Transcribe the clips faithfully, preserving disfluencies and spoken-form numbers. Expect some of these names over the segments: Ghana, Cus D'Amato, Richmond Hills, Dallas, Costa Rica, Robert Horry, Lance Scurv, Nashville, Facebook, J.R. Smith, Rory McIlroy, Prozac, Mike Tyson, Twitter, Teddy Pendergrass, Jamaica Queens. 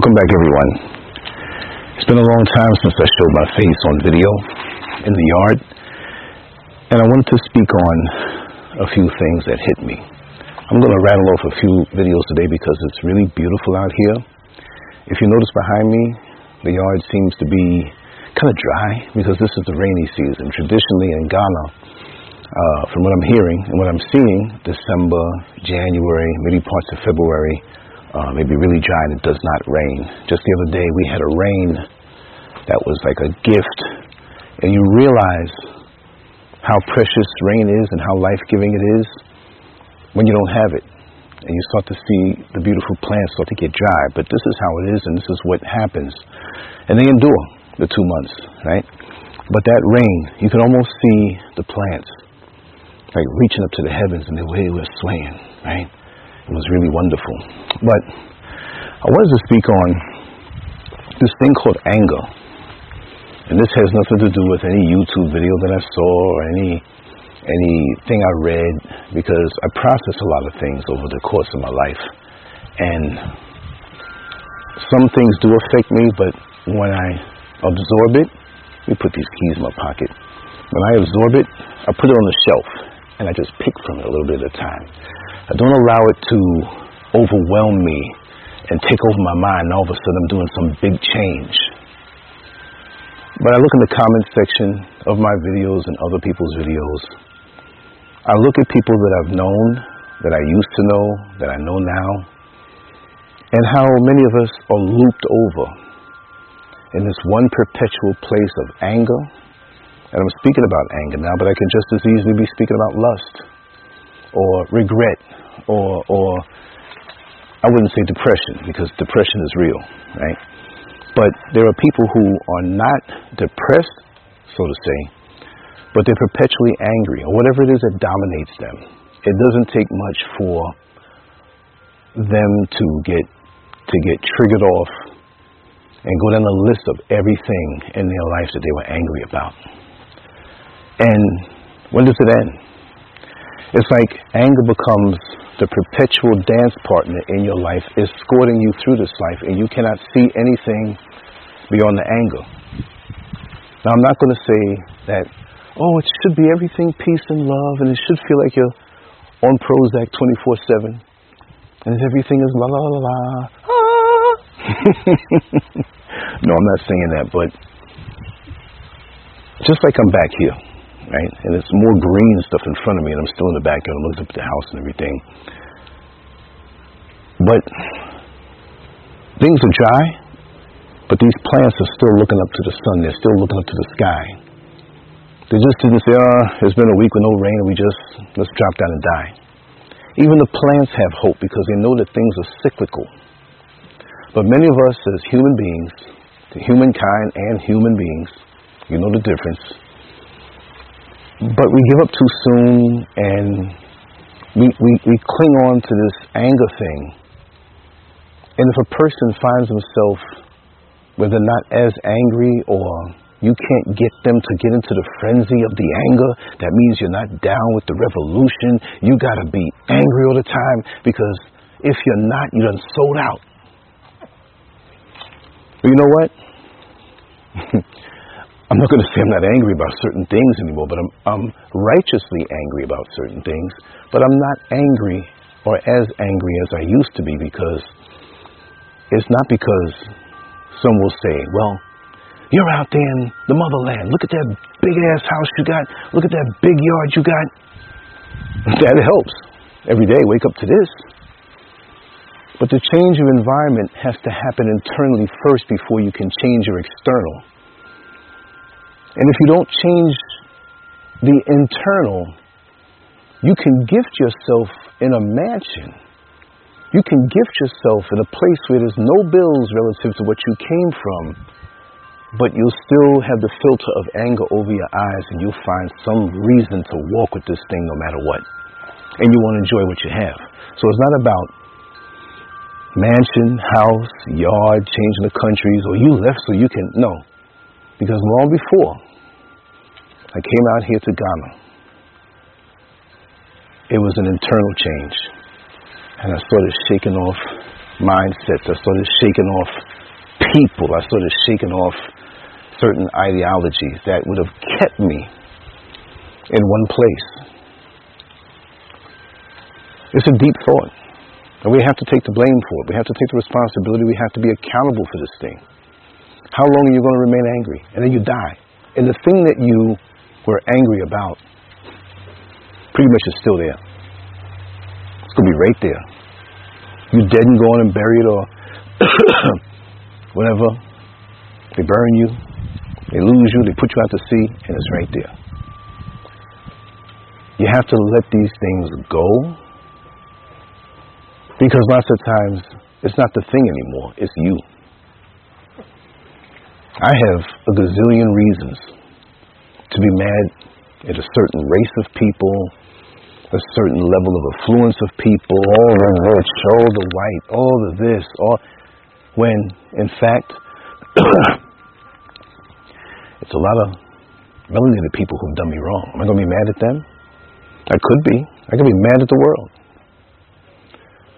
Welcome back, everyone. It's been a long time since I showed my face on video in the yard, and I wanted to speak on a few things that hit me. I'm going to rattle off a few videos today because it's really beautiful out here. If you notice behind me, the yard seems to be kind of dry because this is the rainy season. Traditionally in Ghana, uh, from what I'm hearing and what I'm seeing, December, January, maybe parts of February, Uh, maybe really dry and it does not rain. Just the other day we had a rain that was like a gift, and you realize how precious rain is and how life-giving it is when you don't have it, and you start to see the beautiful plants start to get dry. But this is how it is, and this is what happens, and they endure the two months, right? But that rain, you can almost see the plants like reaching up to the heavens, and the way it was swaying, right? It was really wonderful. But I wanted to speak on this thing called anger, and this has nothing to do with any YouTube video that I saw or any anything I read, because I process a lot of things over the course of my life, and some things do affect me, but when I absorb it, let me put these keys in my pocket, when I absorb it, I put it on the shelf and I just pick from it a little bit at a time. I don't allow it to overwhelm me and take over my mind, and all of a sudden I'm doing some big change. But I look in the comment section of my videos and other people's videos. I look at people that I've known, that I used to know, that I know now, and how many of us are looped over in this one perpetual place of anger. And I'm speaking about anger now, but I can just as easily be speaking about lust, or regret, or, or I wouldn't say depression, because depression is real, right? But there are people who are not depressed, so to say, but they're perpetually angry, or whatever it is that dominates them. It doesn't take much for them to get, to get triggered off and go down the list of everything in their life that they were angry about. And when does it end? It's like anger becomes the perpetual dance partner in your life, escorting you through this life, and you cannot see anything beyond the anger. Now, I'm not going to say that, oh, it should be everything peace and love, and it should feel like you're on Prozac twenty-four seven, and everything is la la la la. Ah. No, I'm not saying that, but just like I'm back here, right? And it's more green stuff in front of me, and I'm still in the backyard. I'm looking up at the house and everything. But things are dry, but these plants are still looking up to the sun. They're still looking up to the sky. They just didn't say, oh, it's been a week with no rain, we just, let's drop down and die. Even the plants have hope because they know that things are cyclical. But many of us as human beings, humankind and human beings, you know the difference. But we give up too soon, and we, we, we cling on to this anger thing. And if a person finds himself where they're not as angry, or you can't get them to get into the frenzy of the anger, that means you're not down with the revolution. You got to be angry all the time, because if you're not, you done sold out. But you know what? I'm not going to say I'm not angry about certain things anymore, but I'm, I'm righteously angry about certain things. But I'm not angry, or as angry as I used to be, because it's not because some will say, well, you're out there in the motherland. Look at that big-ass house you got. Look at that big yard you got. That helps. Every day, wake up to this. But the change of environment has to happen internally first before you can change your external. And if you don't change the internal, you can gift yourself in a mansion. You can gift yourself in a place where there's no bills relative to what you came from, but you'll still have the filter of anger over your eyes, and you'll find some reason to walk with this thing no matter what. And you won't enjoy what you have. So it's not about mansion, house, yard, changing the countries, or you left so you can, no. Because long before I came out here to Ghana, it was an internal change. And I started shaking off mindsets. I started shaking off people. I started shaking off certain ideologies that would have kept me in one place. It's a deep thought. And we have to take the blame for it. We have to take the responsibility. We have to be accountable for this thing. How long are you going to remain angry? And then you die. And the thing that you were angry about pretty much is still there. It's going to be right there. You dead and gone and buried or whatever. They burn you. They lose you. They put you out to sea. And it's right there. You have to let these things go. Because lots of times, it's not the thing anymore. It's you. I have a gazillion reasons to be mad at a certain race of people, a certain level of affluence of people, all the rich, all the white, all the this, all, when, in fact, it's a lot of melanated people who've done me wrong. Am I going to be mad at them? I could be. I could be mad at the world.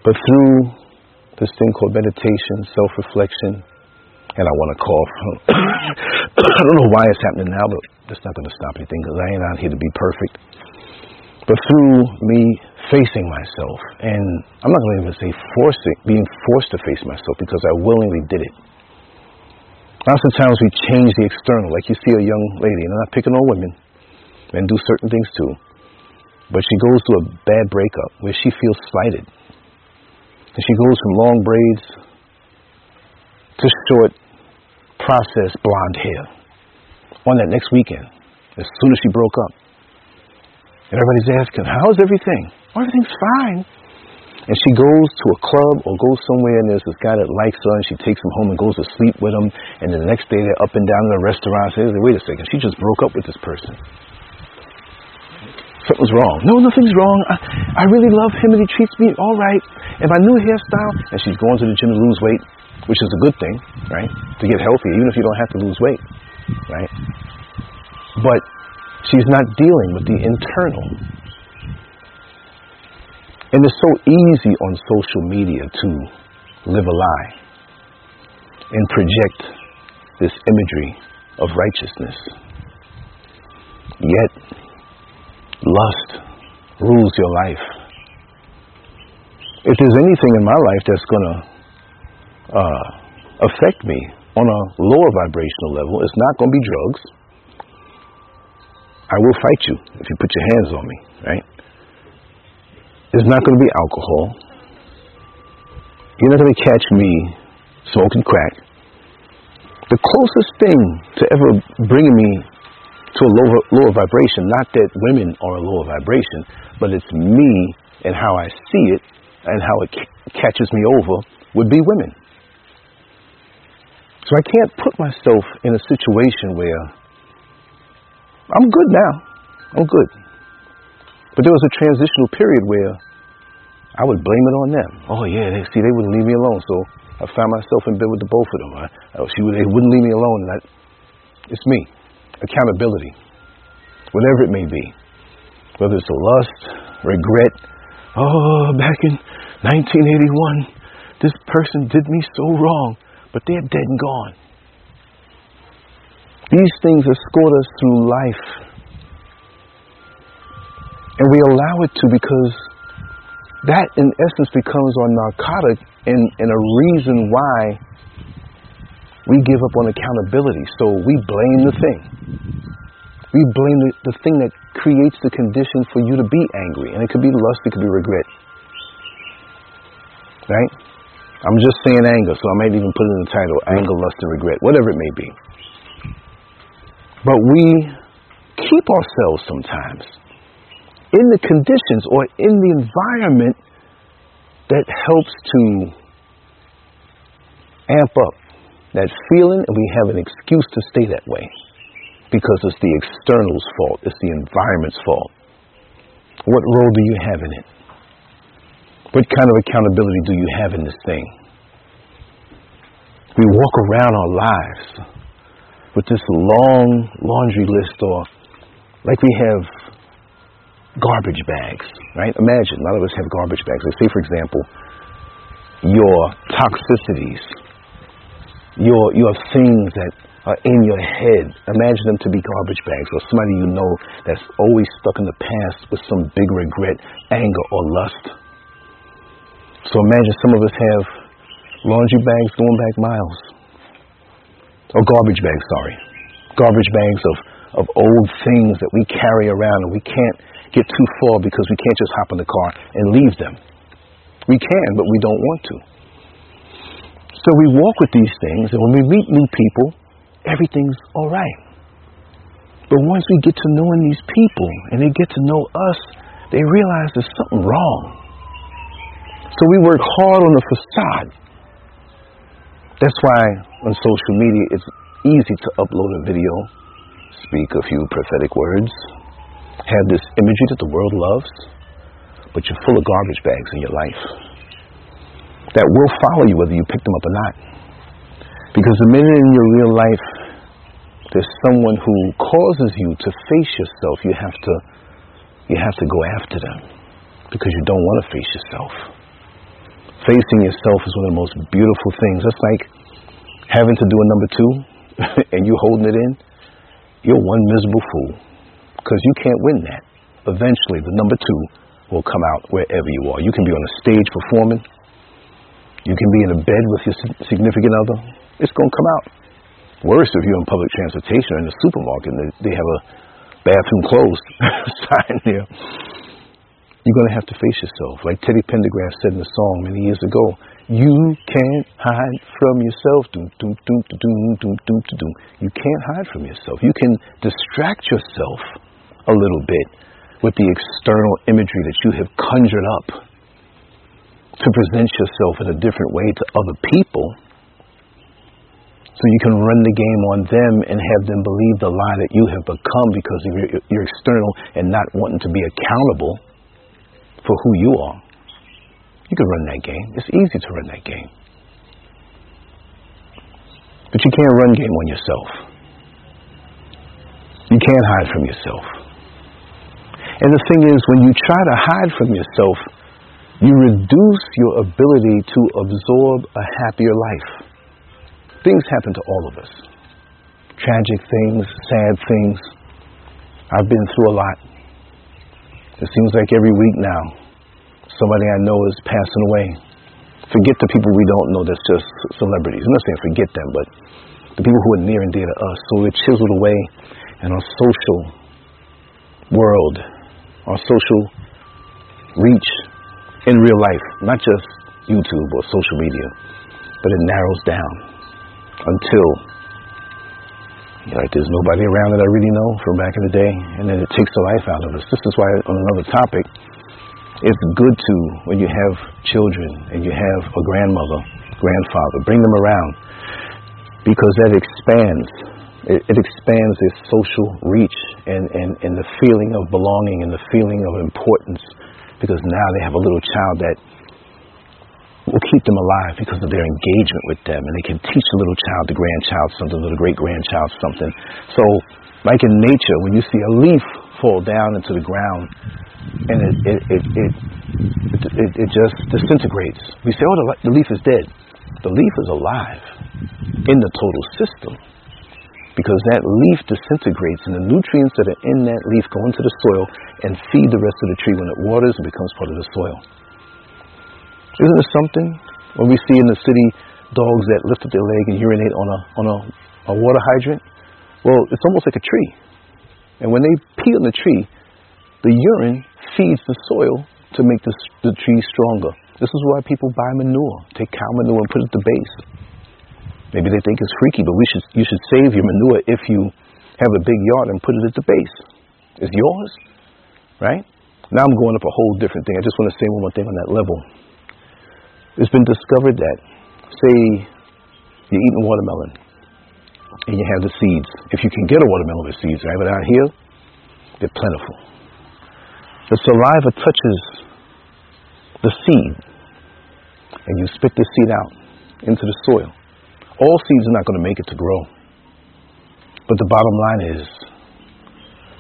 But through this thing called meditation, self-reflection, and I want to cough. I don't know why it's happening now, but that's not going to stop anything because I ain't out here to be perfect. But through me facing myself, and I'm not going to even say forcing, being forced to face myself because I willingly did it. Lots of times we change the external. Like you see a young lady, and I'm not picking on women, men do certain things too, but she goes through a bad breakup where she feels slighted. And she goes from long braids to short, processed blonde hair on that next weekend, as soon as she broke up. And everybody's asking, how's everything? Oh, everything's fine. And she goes to a club or goes somewhere and there's this guy that likes her and she takes him home and goes to sleep with him. And then the next day they're up and down in a restaurant. They say, wait a second, she just broke up with this person. Something's wrong. No, nothing's wrong. I, I really love him and he treats me all right. And my new hairstyle, and she's going to the gym to lose weight, which is a good thing, right? To get healthy, even if you don't have to lose weight, right? But she's not dealing with the internal. And it's so easy on social media to live a lie and project this imagery of righteousness. Yet, lust rules your life. If there's anything in my life that's going to uh, affect me on a lower vibrational level, it's not going to be drugs. I will fight you if you put your hands on me, right? It's not going to be alcohol. You're not going to catch me smoking crack. The closest thing to ever bringing me to a lower, lower vibration, not that women are a lower vibration, but it's me and how I see it and how it c- catches me over would be women. So I can't put myself in a situation where I'm good now, I'm good. But there was a transitional period where I would blame it on them. Oh yeah, they, see, they wouldn't leave me alone, so I found myself in bed with the both of them. I, oh, she, they wouldn't leave me alone, and I, it's me. Accountability, whatever it may be, whether it's a lust, regret, oh, back in nineteen eighty-one, this person did me so wrong, but they're dead and gone. These things escort us through life, and we allow it to because that, in essence, becomes our narcotic and, and a reason why we give up on accountability, so we blame the thing. We blame the, the thing that creates the condition for you to be angry, and it could be lust, it could be regret. Right? I'm just saying anger, so I might even put it in the title, anger, lust, and regret, whatever it may be. But we keep ourselves sometimes in the conditions or in the environment that helps to amp up that feeling, and we have an excuse to stay that way because it's the external's fault. It's the environment's fault. What role do you have in it? What kind of accountability do you have in this thing? We walk around our lives with this long laundry list, or like we have garbage bags, right? Imagine, a lot of us have garbage bags. Let's say, for example, your toxicities, your your things that are in your head. Imagine them to be garbage bags or somebody you know that's always stuck in the past with some big regret, anger, or lust. So imagine some of us have laundry bags going back miles. Or garbage bags, sorry. Garbage bags of, of old things that we carry around and we can't get too far because we can't just hop in the car and leave them. We can, but we don't want to. So we walk with these things, and when we meet new people, everything's all right. But once we get to knowing these people and they get to know us, they realize there's something wrong. So we work hard on the facade. That's why on social media it's easy to upload a video, speak a few prophetic words, have this imagery that the world loves, but you're full of garbage bags in your life that will follow you whether you pick them up or not. Because the minute in your real life there's someone who causes you to face yourself, you have to you have to go after them because you don't want to face yourself. Facing yourself is one of the most beautiful things. That's like having to do a number two and you holding it in. You're one miserable fool because you can't win that. Eventually, the number two will come out wherever you are. You can be on a stage performing. You can be in a bed with your significant other. It's going to come out. Worse if you're in public transportation or in the supermarket and they have a bathroom closed sign there. You're going to have to face yourself. Like Teddy Pendergrass said in a song many years ago, you can't hide from yourself. Do, do, do, do, do, do, do. You can't hide from yourself. You can distract yourself a little bit with the external imagery that you have conjured up to present yourself in a different way to other people, so you can run the game on them and have them believe the lie that you have become because of your, your external and not wanting to be accountable for who you are. You can run that game. It's easy to run that game. But you can't run game on yourself. You can't hide from yourself. And the thing is, when you try to hide from yourself, you reduce your ability to absorb a happier life. Things happen to all of us. Tragic things, sad things. I've been through a lot. It seems like every week now, somebody I know is passing away. Forget the people we don't know, that's just celebrities. I'm not saying forget them, but the people who are near and dear to us. So we're chiseled away in our social world, our social reach. In real life, not just YouTube or social media, but it narrows down until, you know, like there's nobody around that I really know from back in the day, and then it takes the life out of us. This is why, on another topic, it's good to, when you have children and you have a grandmother, grandfather, bring them around, because that expands. It, it expands their social reach and, and, and the feeling of belonging and the feeling of importance. Because now they have a little child that will keep them alive because of their engagement with them. And they can teach the little child, the grandchild something, the great-grandchild something. So, like in nature, when you see a leaf fall down into the ground, and it it it it, it, it, it just disintegrates. We say, oh, the, the leaf is dead. The leaf is alive in the total system. Because that leaf disintegrates and the nutrients that are in that leaf go into the soil and feed the rest of the tree. When it waters, it becomes part of the soil. Isn't it something? When we see in the city dogs that lift up their leg and urinate on a on a, a water hydrant, well, it's almost like a tree. And when they pee on the tree, the urine feeds the soil to make the, the tree stronger. This is why people buy manure, take cow manure and put it at the base. Maybe they think it's freaky, but we should you should save your manure if you have a big yard and put it at the base. It's yours, right? Now I'm going up a whole different thing. I just want to say one more thing on that level. It's been discovered that, say, you're eating watermelon and you have the seeds. If you can get a watermelon with seeds, right? But out here, they're plentiful. The saliva touches the seed, and you spit the seed out into the soil. All seeds are not going to make it to grow. But the bottom line is,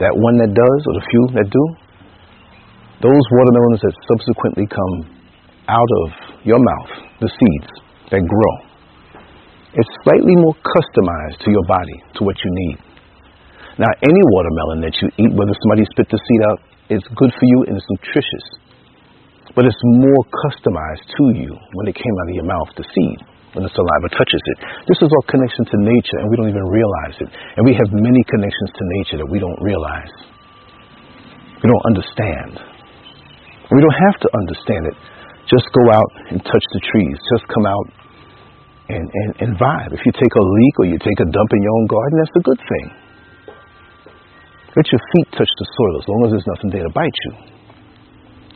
that one that does, or the few that do, those watermelons that subsequently come out of your mouth the seeds that grow. It's slightly more customized to your body, to what you need. Now, any watermelon that you eat, whether somebody spit the seed out, it's good for you and it's nutritious. But it's more customized to you when it came out of your mouth, the seed, when the saliva touches it. This is our connection to nature, and we don't even realize it. And we have many connections to nature that we don't realize. We don't understand. We don't have to understand it. Just go out and touch the trees. Just come out and, and, and vibe. If you take a leak or you take a dump in your own garden, that's a good thing. Let your feet touch the soil as long as there's nothing there to bite you.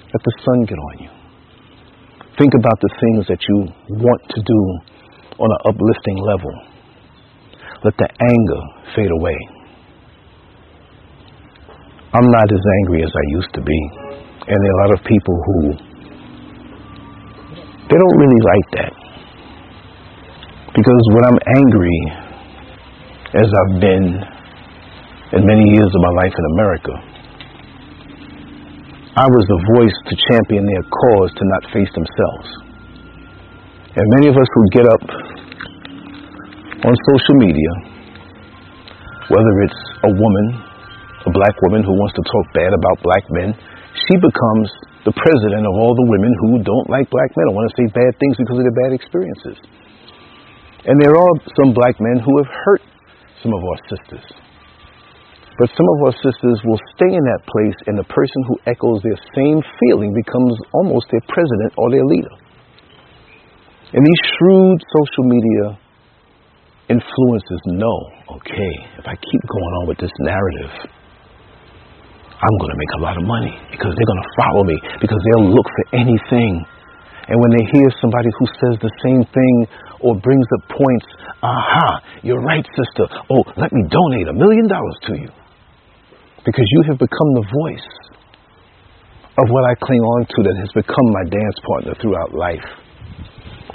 Let the sun get on you. Think about the things that you want to do on an uplifting level. Let the anger fade away. I'm not as angry as I used to be. And there are a lot of people who, they don't really like that. Because when I'm angry, as I've been in many years of my life in America, I was the voice to champion their cause to not face themselves. And many of us who get up on social media, whether it's a woman, a black woman who wants to talk bad about black men, she becomes the president of all the women who don't like black men or want to say bad things because of their bad experiences. And there are some black men who have hurt some of our sisters. But some of our sisters will stay in that place, and the person who echoes their same feeling becomes almost their president or their leader. And these shrewd social media influencers know, okay, if I keep going on with this narrative, I'm going to make a lot of money because they're going to follow me, because they'll look for anything. And when they hear somebody who says the same thing or brings up points, aha, you're right, sister. Oh, let me donate a million dollars to you. Because you have become the voice of what I cling on to that has become my dance partner throughout life.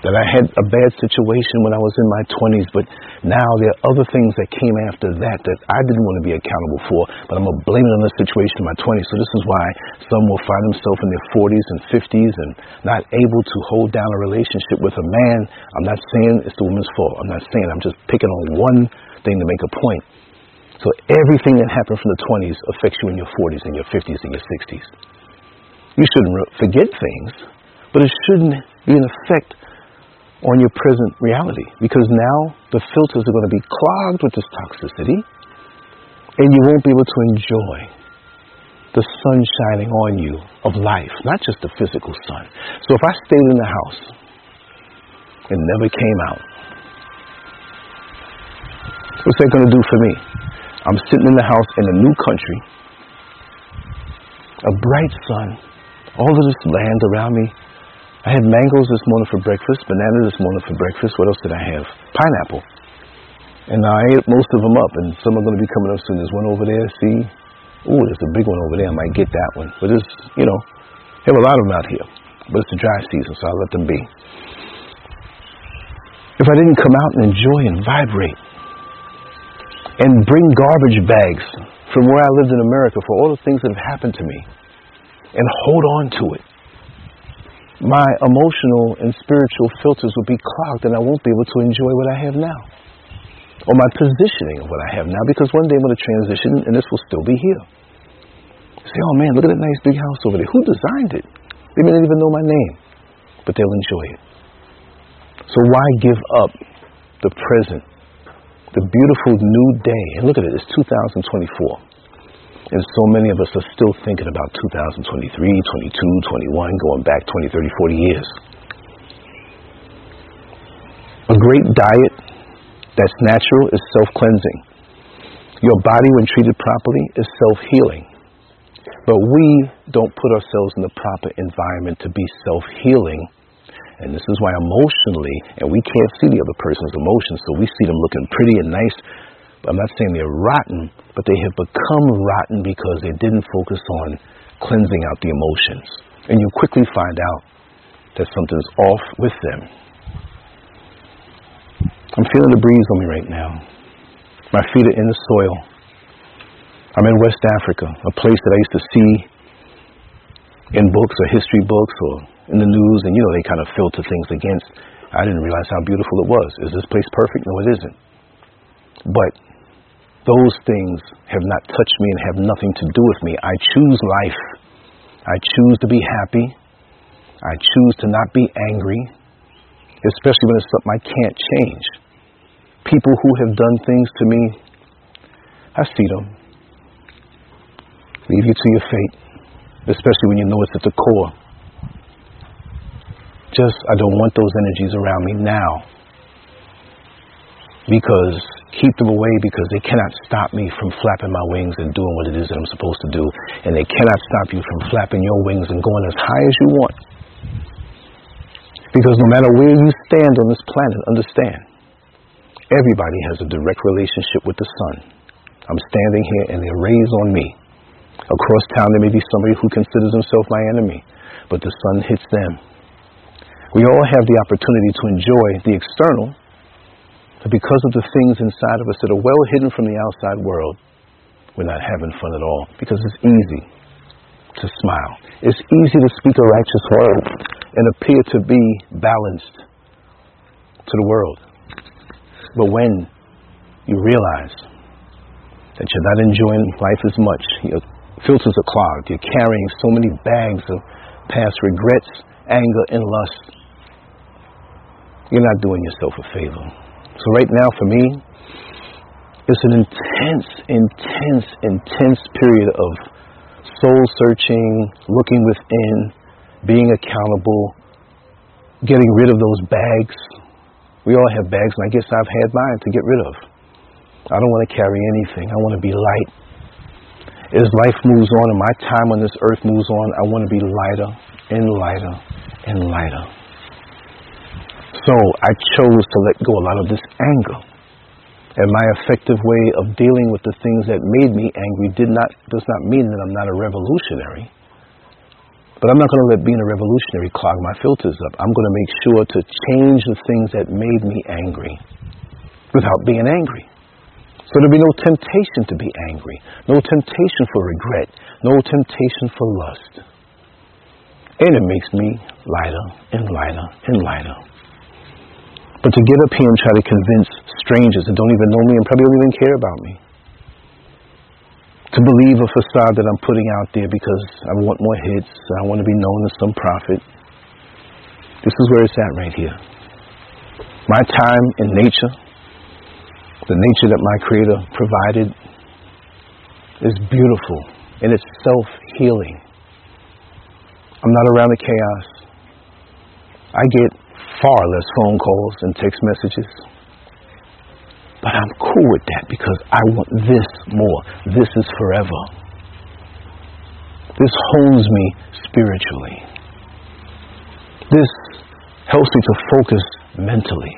That I had a bad situation when I was in my twenties, but now there are other things that came after that that I didn't want to be accountable for, but I'm going to blame it on the situation in my twenties. So this is why some will find themselves in their forties and fifties and not able to hold down a relationship with a man. I'm not saying it's the woman's fault. I'm not saying, I'm just picking on one thing to make a point. So everything that happened from the twenties affects you in your forties and your fifties and your sixties. You shouldn't forget things, but it shouldn't be an effect on your present reality, because now the filters are going to be clogged with this toxicity and you won't be able to enjoy the sun shining on you of life, not just the physical sun. So if I stayed in the house and never came out, what's that going to do for me? I'm sitting in the house in a new country, a bright sun, all of this land around me. I had mangoes this morning for breakfast, bananas this morning for breakfast. What else did I have? Pineapple. And I ate most of them up, and some are going to be coming up soon. There's one over there, see? Ooh, there's a big one over there. I might get that one. But it's, you know, I have a lot of them out here. But it's the dry season, so I'll let them be. If I didn't come out and enjoy and vibrate and bring garbage bags from where I lived in America for all the things that have happened to me and hold on to it, my emotional and spiritual filters will be clogged, and I won't be able to enjoy what I have now, or my positioning of what I have now, because one day I'm going to transition and this will still be here. You say, oh man, look at that nice big house over there. Who designed it? They may not even know my name, but they'll enjoy it. So why give up the present, the beautiful new day? And look at it, it's two thousand twenty-four. And so many of us are still thinking about two thousand twenty-three, twenty-two, twenty-one, going back twenty, thirty, forty years. A great diet that's natural is self-cleansing. Your body, when treated properly, is self-healing. But we don't put ourselves in the proper environment to be self-healing. And this is why emotionally, and we can't see the other person's emotions, so we see them looking pretty and nice. I'm not saying they're rotten, but they have become rotten because they didn't focus on cleansing out the emotions. And you quickly find out that something's off with them. I'm feeling the breeze on me right now. My feet are in the soil. I'm in West Africa, a place that I used to see in books or history books or in the news, and you know, they kind of filter things against. I didn't realize how beautiful it was. Is this place perfect? No, it isn't. But those things have not touched me and have nothing to do with me. I choose life. I choose to be happy. I choose to not be angry, especially when it's something I can't change. People who have done things to me, I see them. Leave you to your fate, especially when you know it's at the core. Just, I don't want those energies around me now. Because, keep them away, because they cannot stop me from flapping my wings and doing what it is that I'm supposed to do. And they cannot stop you from flapping your wings and going as high as you want. Because no matter where you stand on this planet, understand, everybody has a direct relationship with the sun. I'm standing here and they're rays on me. Across town there may be somebody who considers himself my enemy, but the sun hits them. We all have the opportunity to enjoy the external, but because of the things inside of us that are well hidden from the outside world, we're not having fun at all. Because it's easy to smile. It's easy to speak a righteous word and appear to be balanced to the world. But when you realize that you're not enjoying life as much, your filters are clogged, you're carrying so many bags of past regrets, anger, and lust, you're not doing yourself a favor. So right now for me, it's an intense, intense, intense period of soul searching, looking within, being accountable, getting rid of those bags. We all have bags, and I guess I've had mine to get rid of. I don't want to carry anything. I want to be light. As life moves on and my time on this earth moves on, I want to be lighter and lighter and lighter. So I chose to let go a lot of this anger. And my effective way of dealing with the things that made me angry did not does not mean that I'm not a revolutionary. But I'm not going to let being a revolutionary clog my filters up. I'm going to make sure to change the things that made me angry without being angry. So there'll be no temptation to be angry, no temptation for regret, no temptation for lust. And it makes me lighter and lighter and lighter. But to get up here and try to convince strangers that don't even know me and probably don't even care about me to believe a facade that I'm putting out there because I want more hits, I want to be known as some prophet. This is where it's at right here. My time in nature, the nature that my Creator provided, is beautiful and it's self-healing. I'm not around the chaos. I get far less phone calls and text messages. But I'm cool with that because I want this more. This is forever. This hones me spiritually. This helps me to focus mentally.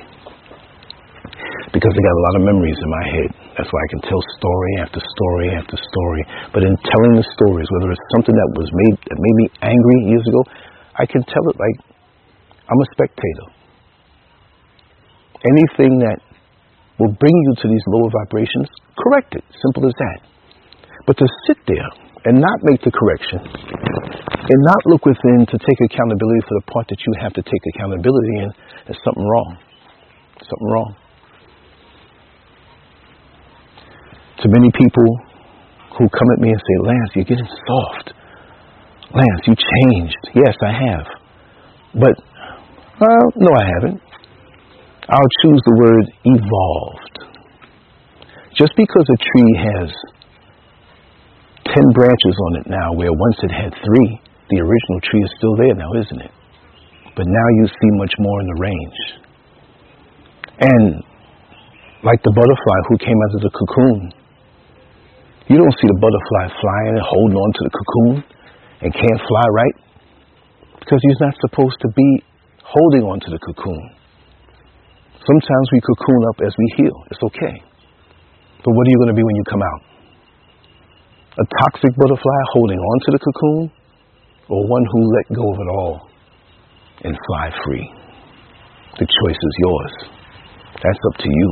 Because I got a lot of memories in my head. That's why I can tell story after story after story. But in telling the stories, whether it's something that was made that made me angry years ago, I can tell it like I'm a spectator. Anything that will bring you to these lower vibrations, correct it. Simple as that. But to sit there and not make the correction and not look within to take accountability for the part that you have to take accountability in, there's something wrong. Something wrong. To many people who come at me and say, Lance, you're getting soft. Lance, you changed. Yes, I have. But Well, no, I haven't. I'll choose the word evolved. Just because a tree has ten branches on it now, where once it had three, the original tree is still there now, isn't it? But now you see much more in the range. And like the butterfly who came out of the cocoon, you don't see the butterfly flying and holding on to the cocoon and can't fly, right? Because you're not supposed to be holding on to the cocoon. Sometimes we cocoon up as we heal. It's okay. But what are you going to be when you come out? A toxic butterfly holding on to the cocoon, or one who let go of it all and fly free? The choice is yours. That's up to you.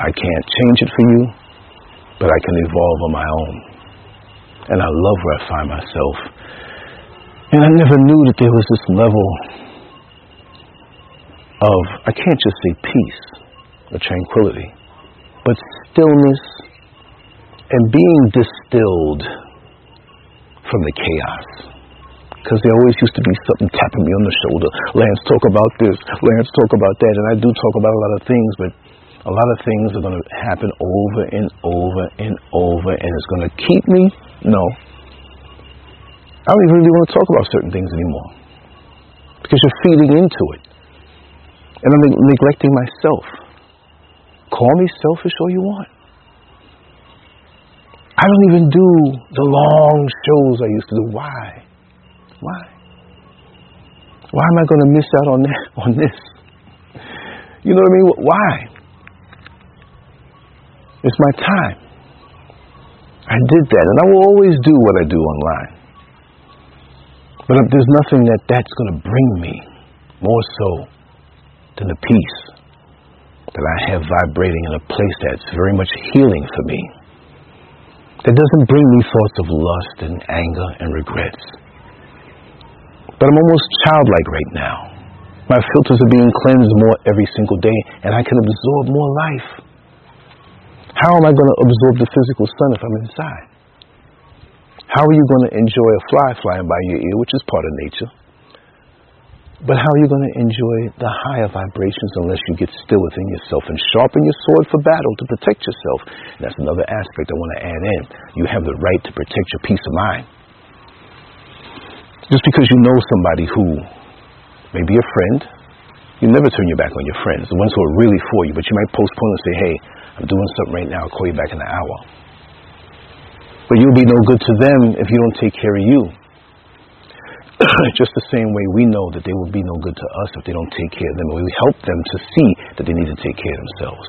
I can't change it for you, but I can evolve on my own. And I love where I find myself. And I never knew that there was this level of, I can't just say peace or tranquility, but stillness and being distilled from the chaos. Because there always used to be something tapping me on the shoulder. Lance, talk about this. Lance, talk about that. And I do talk about a lot of things, but a lot of things are going to happen over and over and over, and it's going to keep me? No. I don't even really want to talk about certain things anymore because you're feeding into it. And I'm neglecting myself. Call me selfish all you want. I don't even do the long shows I used to do. Why? Why? Why am I going to miss out on that, on this? You know what I mean? Why? It's my time. I did that, and I will always do what I do online. But there's nothing that that's going to bring me more so than the peace that I have vibrating in a place that's very much healing for me. That doesn't bring me thoughts of lust and anger and regrets. But I'm almost childlike right now. My filters are being cleansed more every single day, and I can absorb more life. How am I going to absorb the physical sun if I'm inside? How are you going to enjoy a fly flying by your ear, which is part of nature? But how are you going to enjoy the higher vibrations unless you get still within yourself and sharpen your sword for battle to protect yourself? And that's another aspect I want to add in. You have the right to protect your peace of mind. Just because you know somebody who may be a friend, you never turn your back on your friends, the ones who are really for you, but you might postpone and say, hey, I'm doing something right now, I'll call you back in an hour. But you'll be no good to them if you don't take care of you. Just the same way we know that they will be no good to us if they don't take care of them, or we help them to see that they need to take care of themselves.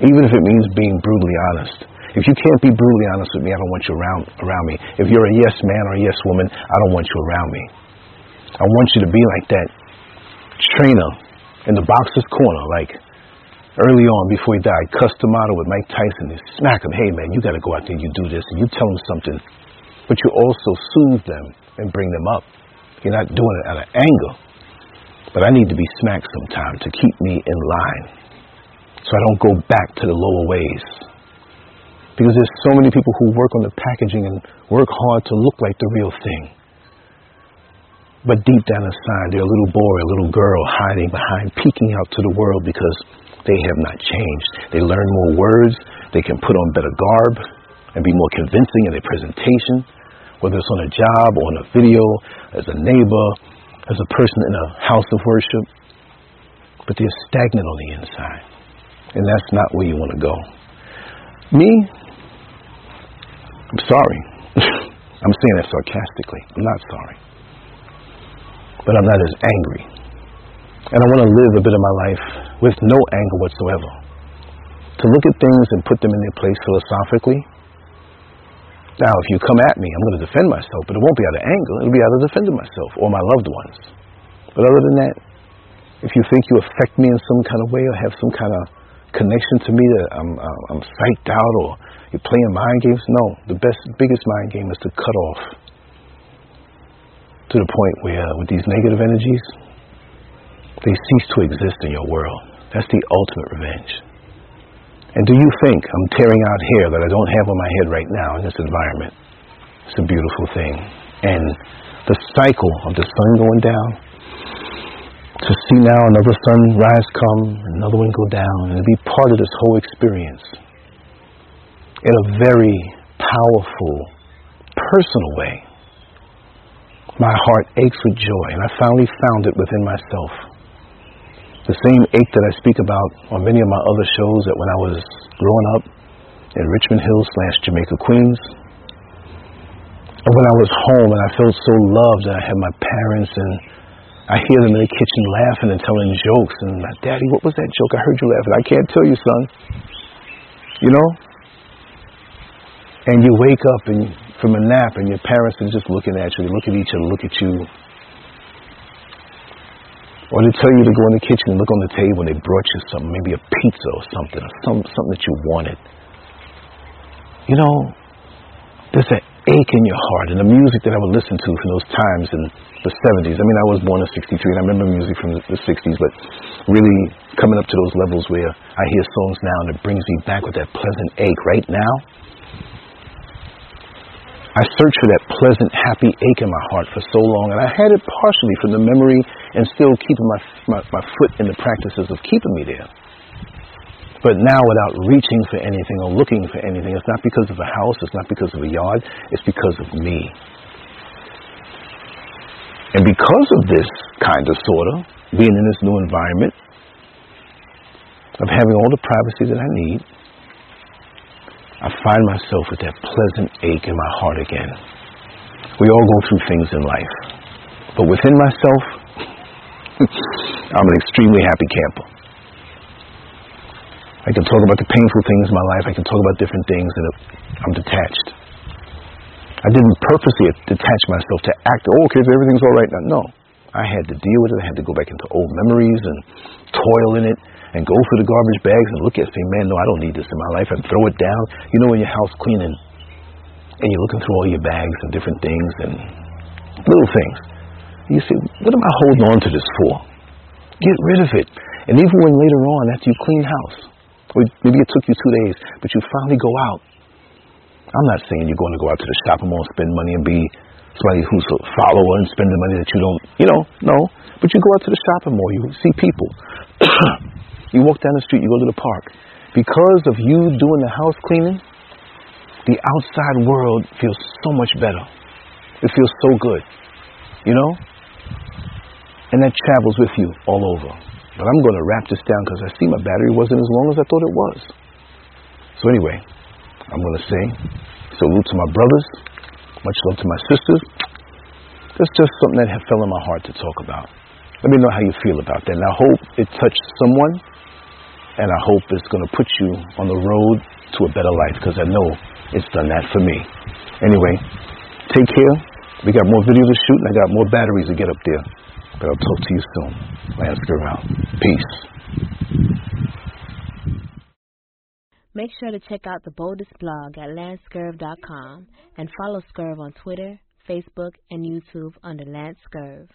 Even if it means being brutally honest. If you can't be brutally honest with me, I don't want you around around me. If you're a yes man or a yes woman, I don't want you around me. I want you to be like that trainer in the boxer's corner, like early on before he died, Cus D'Amato with Mike Tyson. They smack him, hey man, you got to go out there, you do this, and you tell them something. But you also soothe them and bring them up. You're not doing it out of anger. But I need to be smacked sometime to keep me in line so I don't go back to the lower ways. Because there's so many people who work on the packaging and work hard to look like the real thing. But deep down inside, they're a little boy, a little girl hiding behind, peeking out to the world because they have not changed. They learn more words, they can put on better garb and be more convincing in their presentation, whether it's on a job, or on a video, as a neighbor, as a person in a house of worship. But they're stagnant on the inside. And that's not where you want to go. Me? I'm sorry. I'm saying that sarcastically. I'm not sorry. But I'm not as angry. And I want to live a bit of my life with no anger whatsoever. To look at things and put them in their place philosophically. Now, if you come at me, I'm going to defend myself, but it won't be out of anger. It'll be out of defending myself or my loved ones. But other than that, if you think you affect me in some kind of way or have some kind of connection to me that I'm, I'm psyched out or you're playing mind games, no. The best, biggest mind game is to cut off to the point where with these negative energies, they cease to exist in your world. That's the ultimate revenge. And do you think I'm tearing out hair that I don't have on my head right now in this environment? It's a beautiful thing. And the cycle of the sun going down, to see now another sunrise come, another one go down, and to be part of this whole experience in a very powerful, personal way. My heart aches with joy, and I finally found it within myself. The same ache that I speak about on many of my other shows that when I was growing up in Richmond Hills slash Jamaica Queens, and when I was home and I felt so loved that I had my parents and I hear them in the kitchen laughing and telling jokes. And my daddy, what was that joke? I heard you laughing. I can't tell you, son. You know? And you wake up and from a nap and your parents are just looking at you. They look at each other, look at you. Or they tell you to go in the kitchen and look on the table and they brought you something, maybe a pizza or something, or some, something that you wanted. You know, there's an ache in your heart. And the music that I would listen to from those times in the seventies, I mean, I was born in sixty-three, and I remember music from the sixties, but really coming up to those levels where I hear songs now and it brings me back with that pleasant ache. Right now, I searched for that pleasant, happy ache in my heart for so long, and I had it partially from the memory and still keeping my, my, my foot in the practices of keeping me there. But now, without reaching for anything or looking for anything, it's not because of a house, it's not because of a yard, it's because of me. And because of this kind of sort of, being in this new environment, of having all the privacy that I need, I find myself with that pleasant ache in my heart again. We all go through things in life. But within myself, I'm an extremely happy camper. I can talk about the painful things in my life. I can talk about different things, and I'm detached. I didn't purposely detach myself to act, oh, okay, everything's all right now. No. I had to deal with it. I had to go back into old memories and toil in it, and go through the garbage bags and look at it and say, man, no, I don't need this in my life, and throw it down. You know, in your house cleaning, and you're looking through all your bags and different things and little things. You say, what am I holding on to this for? Get rid of it. And even when later on, after you clean house, or maybe it took you two days, but you finally go out. I'm not saying you're going to go out to the shopping mall and spend money and be somebody who's a follower and spend the money that you don't, you know, no. But you go out to the shopping mall, you see people. You walk down the street, you go to the park. Because of you doing the house cleaning, the outside world feels so much better. It feels so good, you know? And that travels with you all over. But I'm going to wrap this down because I see my battery wasn't as long as I thought it was. So anyway, I'm going to say salute to my brothers, much love to my sisters. That's just something that fell in my heart to talk about. Let me know how you feel about that. And I hope it touched someone. And I hope it's going to put you on the road to a better life, because I know it's done that for me. Anyway, take care. We got more videos to shoot, and I got more batteries to get up there. But I'll talk to you soon. Lance Scurv out. Peace. Make sure to check out The Boldest blog at lance scurv dot com and follow Scurv on Twitter, Facebook, and YouTube under Lance Scurv.